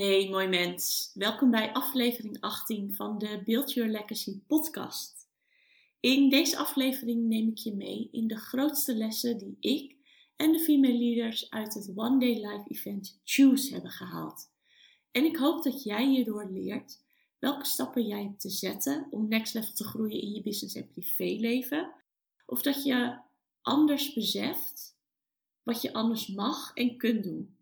Hey mooi mens, welkom bij aflevering 18 van de Build Your Legacy podcast. In deze aflevering neem ik je mee in de grootste lessen die ik en de female leaders uit het One Day Live Event Choose hebben gehaald. En ik hoop dat jij hierdoor leert welke stappen jij hebt te zetten om next level te groeien in je business en privéleven. Of dat je anders beseft wat je anders mag en kunt doen.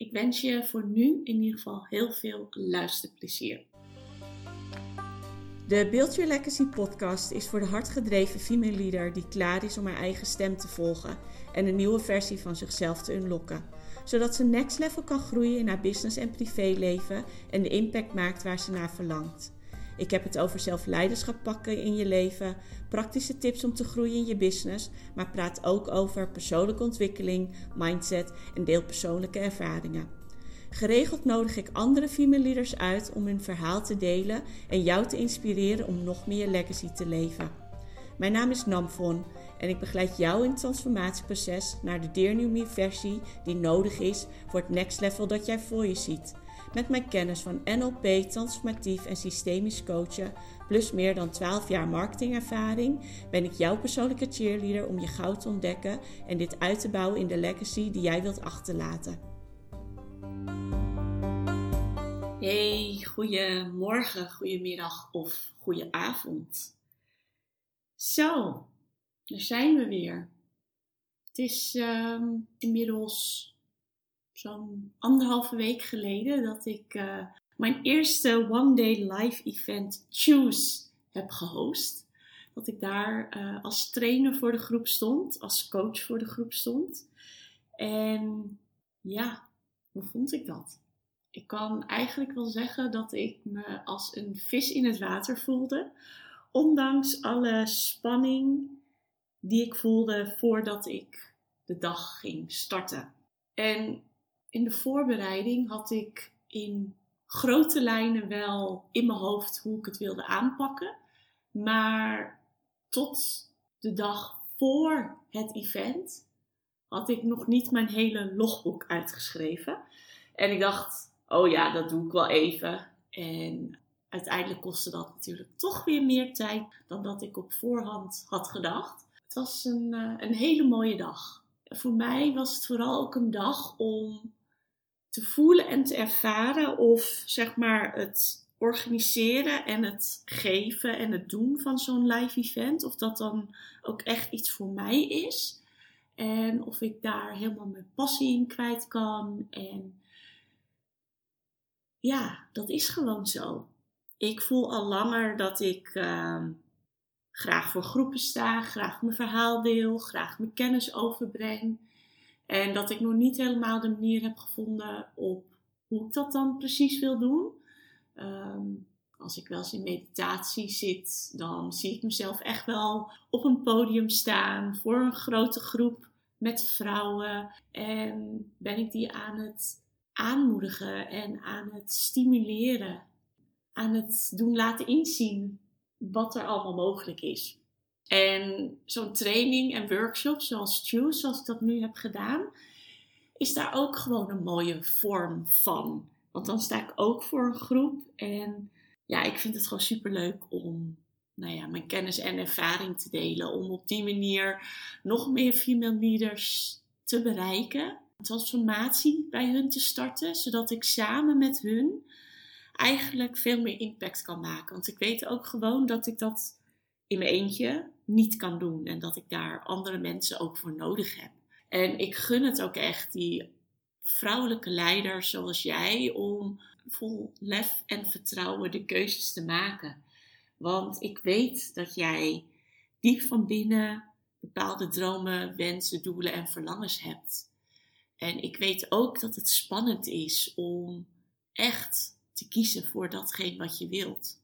Ik wens je voor nu in ieder geval heel veel luisterplezier. De Build Your Legacy podcast is voor de hardgedreven female leader die klaar is om haar eigen stem te volgen en een nieuwe versie van zichzelf te unlocken, zodat ze next level kan groeien in haar business en privéleven en de impact maakt waar ze naar verlangt. Ik heb het over zelfleiderschap pakken in je leven, praktische tips om te groeien in je business, maar praat ook over persoonlijke ontwikkeling, mindset en deel persoonlijke ervaringen. Geregeld nodig ik andere female leaders uit om hun verhaal te delen en jou te inspireren om nog meer legacy te leven. Mijn naam is Namfon en ik begeleid jou in het transformatieproces naar de Dear New Me versie die nodig is voor het next level dat jij voor je ziet. Met mijn kennis van NLP, transformatief en systemisch coachen, plus meer dan 12 jaar marketingervaring, ben ik jouw persoonlijke cheerleader om je goud te ontdekken en dit uit te bouwen in de legacy die jij wilt achterlaten. Hey, goedemorgen, goedemiddag of goedenavond. Zo, daar zijn we weer. Het is inmiddels zo'n 1,5 week geleden dat ik mijn eerste One Day Live Event Choose heb gehost. Dat ik daar als trainer voor de groep stond, als coach voor de groep stond. En ja, hoe vond ik dat? Ik kan eigenlijk wel zeggen dat ik me als een vis in het water voelde. Ondanks alle spanning die ik voelde voordat ik de dag ging starten. En in de voorbereiding had ik in grote lijnen wel in mijn hoofd hoe ik het wilde aanpakken. Maar tot de dag voor het event had ik nog niet mijn hele logboek uitgeschreven. En ik dacht, oh ja, dat doe ik wel even. En uiteindelijk kostte dat natuurlijk toch weer meer tijd dan dat ik op voorhand had gedacht. Het was een hele mooie dag. Voor mij was het vooral ook een dag om te voelen en te ervaren of zeg maar het organiseren en het geven en het doen van zo'n live event, of dat dan ook echt iets voor mij is en of ik daar helemaal mijn passie in kwijt kan. En ja, dat is gewoon zo. Ik voel al langer dat ik graag voor groepen sta, graag mijn verhaal deel, graag mijn kennis overbreng. En dat ik nog niet helemaal de manier heb gevonden op hoe ik dat dan precies wil doen. Als ik wel eens in meditatie zit, dan zie ik mezelf echt wel op een podium staan voor een grote groep met vrouwen. En ben ik die aan het aanmoedigen en aan het stimuleren, aan het doen laten inzien wat er allemaal mogelijk is. En zo'n training en workshop zoals Choose, zoals ik dat nu heb gedaan, is daar ook gewoon een mooie vorm van. Want dan sta ik ook voor een groep. En ja, ik vind het gewoon superleuk om mijn kennis en ervaring te delen. Om op die manier nog meer female leaders te bereiken. Transformatie bij hun te starten. Zodat ik samen met hun eigenlijk veel meer impact kan maken. Want ik weet ook gewoon dat ik dat in mijn eentje niet kan doen. En dat ik daar andere mensen ook voor nodig heb. En ik gun het ook echt, die vrouwelijke leiders zoals jij, om vol lef en vertrouwen de keuzes te maken. Want ik weet dat jij diep van binnen bepaalde dromen, wensen, doelen en verlangens hebt. En ik weet ook dat het spannend is om echt te kiezen voor datgene wat je wilt.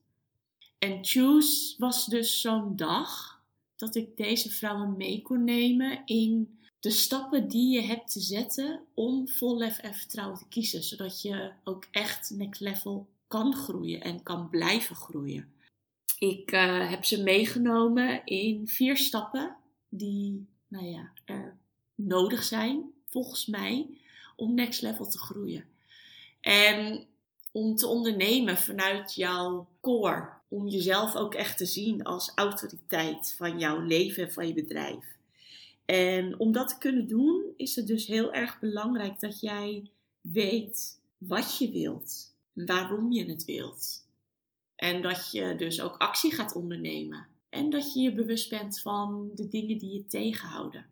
En Choose was dus zo'n dag dat ik deze vrouwen mee kon nemen in de stappen die je hebt te zetten om vol lef en vertrouwen te kiezen, zodat je ook echt next level kan groeien en kan blijven groeien. Ik heb ze meegenomen in 4 stappen die er nodig zijn, volgens mij, om next level te groeien. En om te ondernemen vanuit jouw core. Om jezelf ook echt te zien als autoriteit van jouw leven en van je bedrijf. En om dat te kunnen doen is het dus heel erg belangrijk dat jij weet wat je wilt. Waarom je het wilt. En dat je dus ook actie gaat ondernemen. En dat je je bewust bent van de dingen die je tegenhouden.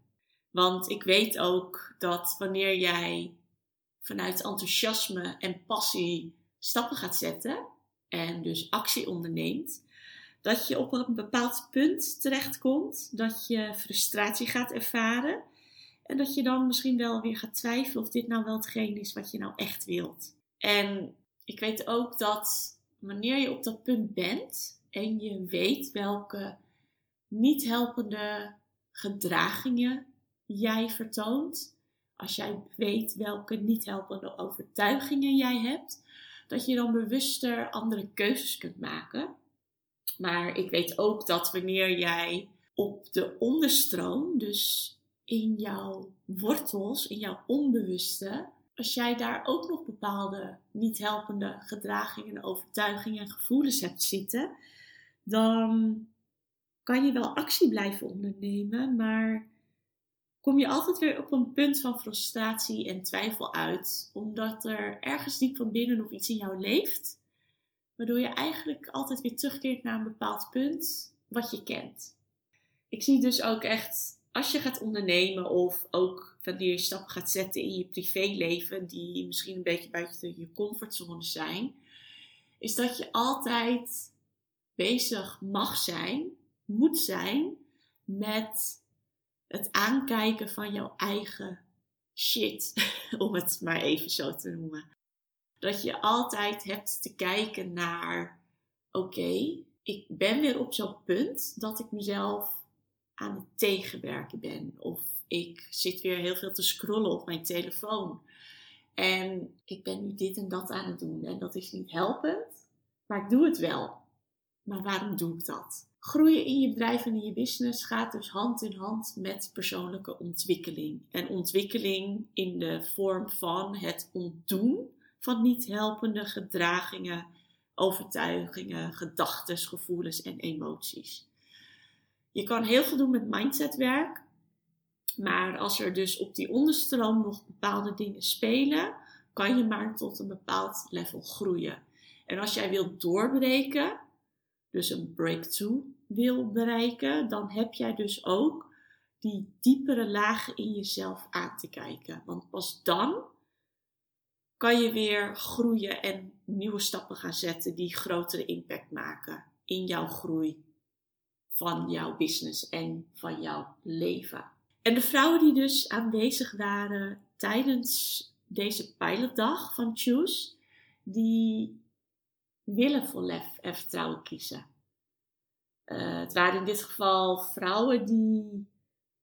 Want ik weet ook dat wanneer jij vanuit enthousiasme en passie stappen gaat zetten en dus actie onderneemt, dat je op een bepaald punt terechtkomt, dat je frustratie gaat ervaren en dat je dan misschien wel weer gaat twijfelen of dit nou wel hetgeen is wat je nou echt wilt. En ik weet ook dat wanneer je op dat punt bent en je weet welke niet helpende gedragingen jij vertoont, als jij weet welke niet helpende overtuigingen jij hebt, dat je dan bewuster andere keuzes kunt maken. Maar ik weet ook dat wanneer jij op de onderstroom, dus in jouw wortels, in jouw onbewuste, als jij daar ook nog bepaalde niet helpende gedragingen, overtuigingen en gevoelens hebt zitten, dan kan je wel actie blijven ondernemen, maar kom je altijd weer op een punt van frustratie en twijfel uit, omdat er ergens diep van binnen nog iets in jou leeft, waardoor je eigenlijk altijd weer terugkeert naar een bepaald punt wat je kent. Ik zie dus ook echt, als je gaat ondernemen of ook wanneer je stappen gaat zetten in je privéleven, die misschien een beetje buiten je comfortzone zijn, is dat je altijd bezig mag zijn, moet zijn met het aankijken van jouw eigen shit, om het maar even zo te noemen. Dat je altijd hebt te kijken naar, oké, ik ben weer op zo'n punt dat ik mezelf aan het tegenwerken ben. Of ik zit weer heel veel te scrollen op mijn telefoon. En ik ben nu dit en dat aan het doen. En dat is niet helpend, maar ik doe het wel. Maar waarom doe ik dat? Groeien in je bedrijf en in je business gaat dus hand in hand met persoonlijke ontwikkeling. En ontwikkeling in de vorm van het ontdoen van niet helpende gedragingen, overtuigingen, gedachten, gevoelens en emoties. Je kan heel veel doen met mindsetwerk. Maar als er dus op die onderstroom nog bepaalde dingen spelen, kan je maar tot een bepaald level groeien. En als jij wilt doorbreken, dus een breakthrough wil bereiken, dan heb jij dus ook die diepere lagen in jezelf aan te kijken. Want pas dan kan je weer groeien en nieuwe stappen gaan zetten die grotere impact maken in jouw groei van jouw business en van jouw leven. En de vrouwen die dus aanwezig waren tijdens deze pilotdag van Choose, die willen voor lef en vertrouwen kiezen. Het waren in dit geval vrouwen die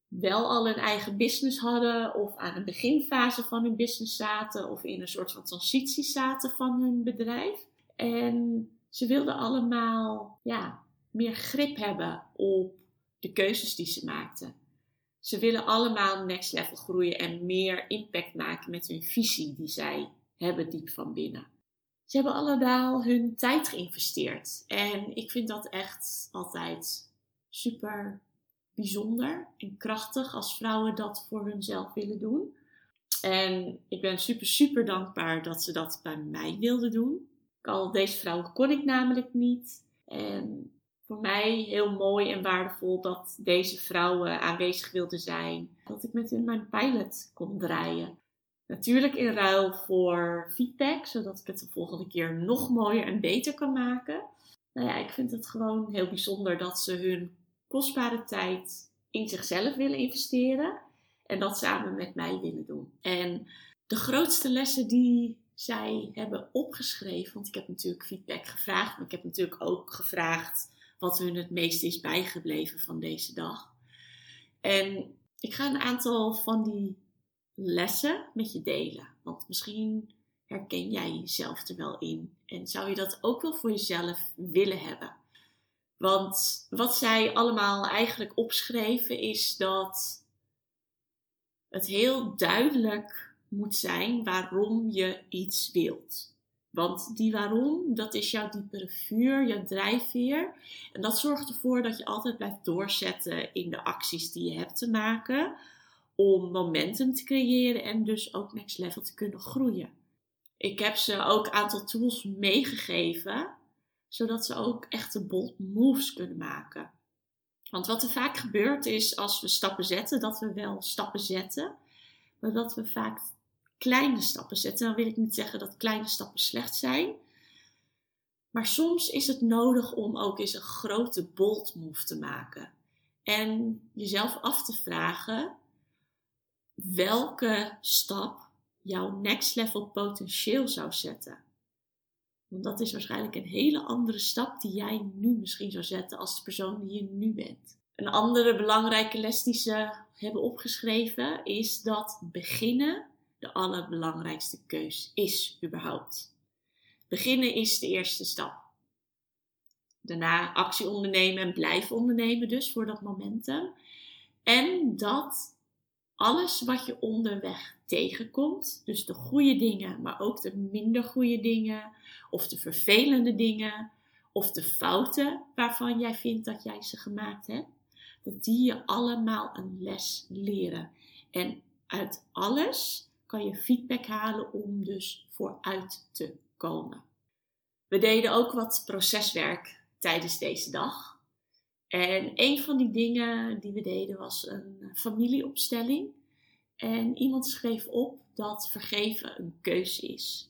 wel al een eigen business hadden of aan een beginfase van hun business zaten of in een soort van transitie zaten van hun bedrijf. En ze wilden allemaal meer grip hebben op de keuzes die ze maakten. Ze willen allemaal next level groeien en meer impact maken met hun visie die zij hebben diep van binnen. Ze hebben allemaal hun tijd geïnvesteerd. En ik vind dat echt altijd super bijzonder en krachtig als vrouwen dat voor hunzelf willen doen. En ik ben super, super dankbaar dat ze dat bij mij wilden doen. Al deze vrouwen kon ik namelijk niet. En voor mij heel mooi en waardevol dat deze vrouwen aanwezig wilden zijn. Dat ik met hun mijn pilot kon draaien. Natuurlijk in ruil voor feedback, zodat ik het de volgende keer nog mooier en beter kan maken. Nou ja, ik vind het gewoon heel bijzonder dat ze hun kostbare tijd in zichzelf willen investeren. En dat samen met mij willen doen. En de grootste lessen die zij hebben opgeschreven, want ik heb natuurlijk feedback gevraagd. Maar ik heb natuurlijk ook gevraagd wat hun het meest is bijgebleven van deze dag. En ik ga een aantal van die lessen met je delen. Want misschien herken jij jezelf er wel in. En zou je dat ook wel voor jezelf willen hebben. Want wat zij allemaal eigenlijk opschreven is dat het heel duidelijk moet zijn waarom je iets wilt. Want die waarom, dat is jouw diepere vuur, jouw drijfveer. En dat zorgt ervoor dat je altijd blijft doorzetten in de acties die je hebt te maken. Om momentum te creëren en dus ook next level te kunnen groeien. Ik heb ze ook een aantal tools meegegeven. Zodat ze ook echte bold moves kunnen maken. Want wat er vaak gebeurt is als we stappen zetten, dat we wel stappen zetten. Maar dat we vaak kleine stappen zetten. Dan wil ik niet zeggen dat kleine stappen slecht zijn. Maar soms is het nodig om ook eens een grote bold move te maken. En jezelf af te vragen welke stap jouw next level potentieel zou zetten. Want dat is waarschijnlijk een hele andere stap die jij nu misschien zou zetten als de persoon die je nu bent. Een andere belangrijke les die ze hebben opgeschreven is dat beginnen de allerbelangrijkste keus is überhaupt. Beginnen is de eerste stap. Daarna actie ondernemen en blijven ondernemen dus voor dat momentum. En dat alles wat je onderweg tegenkomt, dus de goede dingen, maar ook de minder goede dingen, of de vervelende dingen, of de fouten waarvan jij vindt dat jij ze gemaakt hebt, dat die je allemaal een les leren. En uit alles kan je feedback halen om dus vooruit te komen. We deden ook wat proceswerk tijdens deze dag. En een van die dingen die we deden was een familieopstelling. En iemand schreef op dat vergeven een keuze is.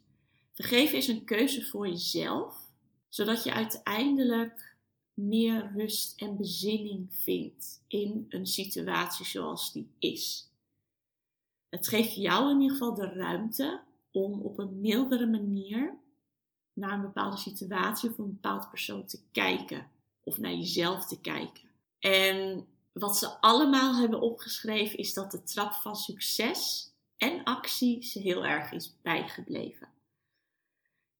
Vergeven is een keuze voor jezelf, zodat je uiteindelijk meer rust en bezinning vindt in een situatie zoals die is. Het geeft jou in ieder geval de ruimte om op een mildere manier naar een bepaalde situatie of een bepaald persoon te kijken. Of naar jezelf te kijken. En wat ze allemaal hebben opgeschreven is dat de trap van succes en actie ze heel erg is bijgebleven.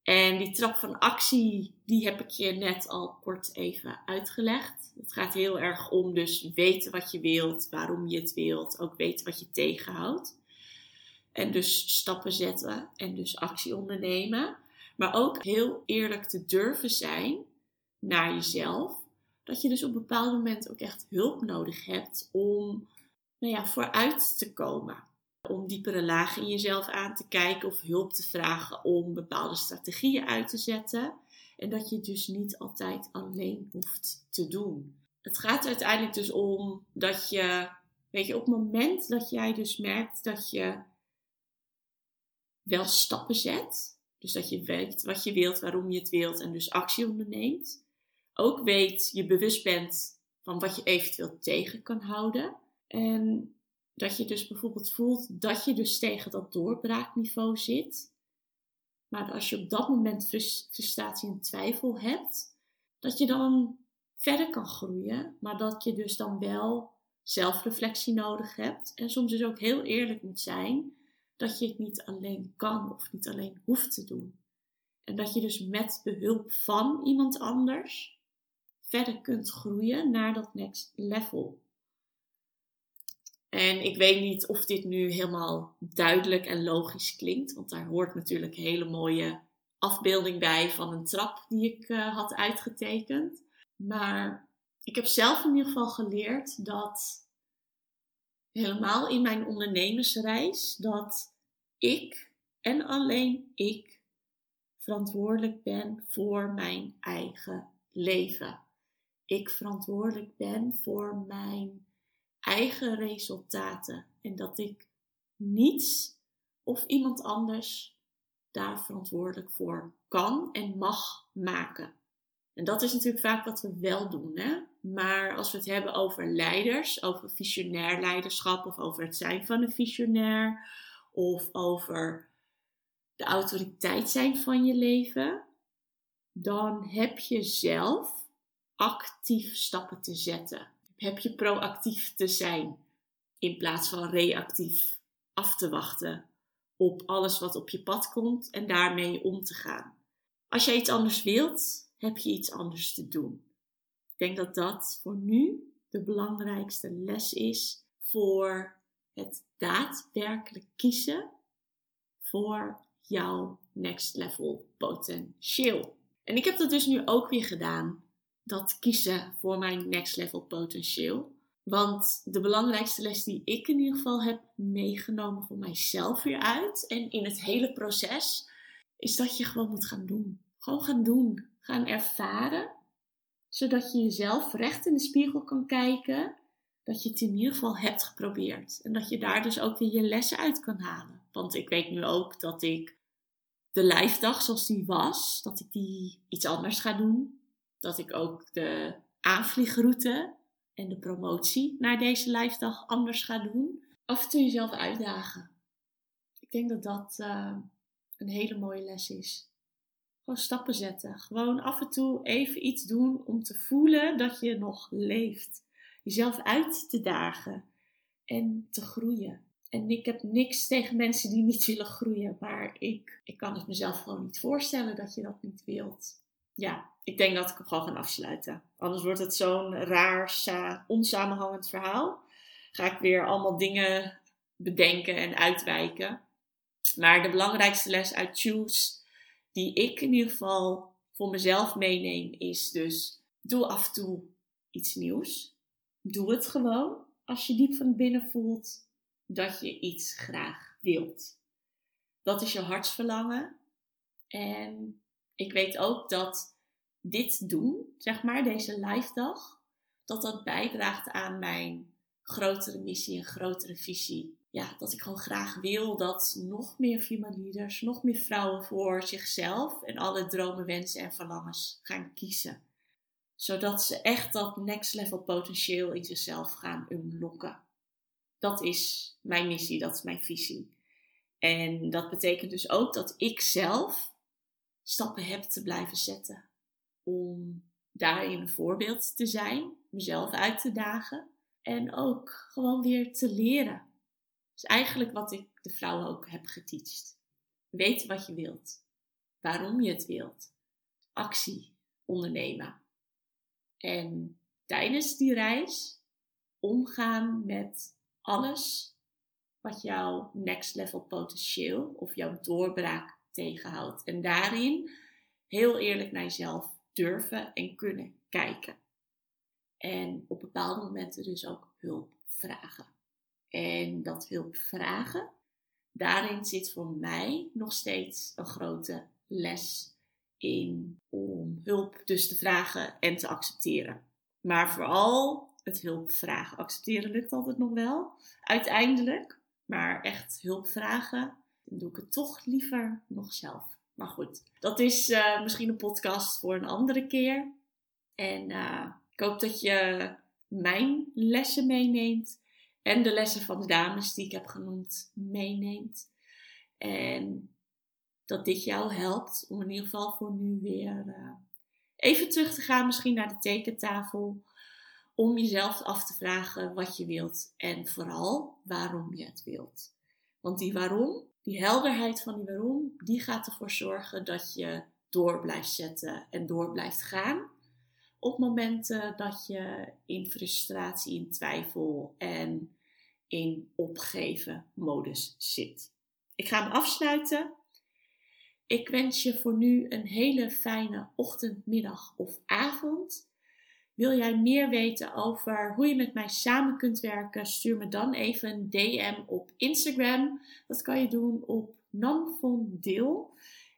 En die trap van actie, die heb ik je net al kort even uitgelegd. Het gaat heel erg om dus weten wat je wilt, waarom je het wilt, ook weten wat je tegenhoudt. En dus stappen zetten en dus actie ondernemen. Maar ook heel eerlijk te durven zijn naar jezelf, dat je dus op een bepaald moment ook echt hulp nodig hebt om vooruit te komen. Om diepere lagen in jezelf aan te kijken of hulp te vragen om bepaalde strategieën uit te zetten. En dat je het dus niet altijd alleen hoeft te doen. Het gaat uiteindelijk dus om dat je, op het moment dat jij dus merkt dat je wel stappen zet. Dus dat je weet wat je wilt, waarom je het wilt en dus actie onderneemt. Ook weet, je bewust bent van wat je eventueel tegen kan houden. En dat je dus bijvoorbeeld voelt dat je dus tegen dat doorbraakniveau zit. Maar als je op dat moment frustratie en twijfel hebt, dat je dan verder kan groeien. Maar dat je dus dan wel zelfreflectie nodig hebt. En soms dus ook heel eerlijk moet zijn dat je het niet alleen kan of niet alleen hoeft te doen. En dat je dus met behulp van iemand anders verder kunt groeien naar dat next level. En ik weet niet of dit nu helemaal duidelijk en logisch klinkt. Want daar hoort natuurlijk een hele mooie afbeelding bij van een trap die ik had uitgetekend. Maar ik heb zelf in ieder geval geleerd dat helemaal in mijn ondernemersreis dat ik en alleen ik verantwoordelijk ben voor mijn eigen leven. Ik verantwoordelijk ben voor mijn eigen resultaten. En dat ik niets of iemand anders daar verantwoordelijk voor kan en mag maken. En dat is natuurlijk vaak wat we wel doen, hè? Maar als we het hebben over leiders, over visionair leiderschap of over het zijn van een visionair of over de autoriteit zijn van je leven, dan heb je zelf actief stappen te zetten. Heb je proactief te zijn in plaats van reactief af te wachten op alles wat op je pad komt en daarmee om te gaan. Als jij iets anders wilt, heb je iets anders te doen. Ik denk dat dat voor nu de belangrijkste les is voor het daadwerkelijk kiezen voor jouw next level potentieel. En ik heb dat dus nu ook weer gedaan. Dat kiezen voor mijn next level potentieel. Want de belangrijkste les die ik in ieder geval heb meegenomen voor mijzelf weer uit. En in het hele proces. Is dat je gewoon moet gaan doen. Gewoon gaan doen. Gaan ervaren. Zodat je jezelf recht in de spiegel kan kijken. Dat je het in ieder geval hebt geprobeerd. En dat je daar dus ook weer je lessen uit kan halen. Want ik weet nu ook dat ik de lijfdag zoals die was. Dat ik die iets anders ga doen. Dat ik ook de aanvliegroute en de promotie naar deze lijfdag anders ga doen. Af en toe jezelf uitdagen. Ik denk dat dat een hele mooie les is. Gewoon stappen zetten. Gewoon af en toe even iets doen om te voelen dat je nog leeft. Jezelf uit te dagen en te groeien. En ik heb niks tegen mensen die niet willen groeien. Maar ik kan het mezelf gewoon niet voorstellen dat je dat niet wilt. Ja, ik denk dat ik hem gewoon ga afsluiten. Anders wordt het zo'n raar, onsamenhangend verhaal. Ga ik weer allemaal dingen bedenken en uitwijken. Maar de belangrijkste les uit Choose, die ik in ieder geval voor mezelf meeneem, is dus doe af en toe iets nieuws. Doe het gewoon als je diep van binnen voelt dat je iets graag wilt. Dat is je hartsverlangen. En ik weet ook dat dit doen, zeg maar, deze live dag, dat dat bijdraagt aan mijn grotere missie en grotere visie. Ja, dat ik gewoon graag wil dat nog meer female leaders, nog meer vrouwen voor zichzelf en alle dromen, wensen en verlangens gaan kiezen. Zodat ze echt dat next level potentieel in zichzelf gaan unlocken. Dat is mijn missie, dat is mijn visie. En dat betekent dus ook dat ik zelf stappen heb te blijven zetten. Om daarin een voorbeeld te zijn, mezelf uit te dagen. En ook gewoon weer te leren. Dat is eigenlijk wat ik de vrouwen ook heb geteacht. Weten wat je wilt. Waarom je het wilt. Actie ondernemen. En tijdens die reis omgaan met alles wat jouw next level potentieel of jouw doorbraak tegenhoudt. En daarin heel eerlijk naar jezelf durven en kunnen kijken. En op bepaalde momenten dus ook hulp vragen. En dat hulp vragen, daarin zit voor mij nog steeds een grote les in om hulp dus te vragen en te accepteren. Maar vooral het hulp vragen. Accepteren lukt altijd nog wel, uiteindelijk. Maar echt hulp vragen, dan doe ik het toch liever nog zelf. Maar goed, dat is misschien een podcast voor een andere keer. En ik hoop dat je mijn lessen meeneemt. En de lessen van de dames die ik heb genoemd meeneemt. En dat dit jou helpt om in ieder geval voor nu weer even terug te gaan. Misschien naar de tekentafel. Om jezelf af te vragen wat je wilt. En vooral waarom je het wilt. Want die waarom, die helderheid van die waarom, die gaat ervoor zorgen dat je door blijft zetten en door blijft gaan. Op momenten dat je in frustratie, in twijfel en in opgeven modus zit. Ik ga hem afsluiten. Ik wens je voor nu een hele fijne ochtend, middag of avond. Wil jij meer weten over hoe je met mij samen kunt werken? Stuur me dan even een DM op Instagram. Dat kan je doen op Namfon Dil.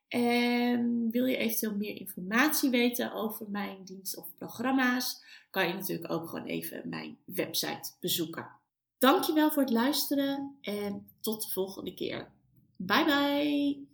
En wil je eventueel meer informatie weten over mijn dienst of programma's? Kan je natuurlijk ook gewoon even mijn website bezoeken. Dankjewel voor het luisteren en tot de volgende keer. Bye bye!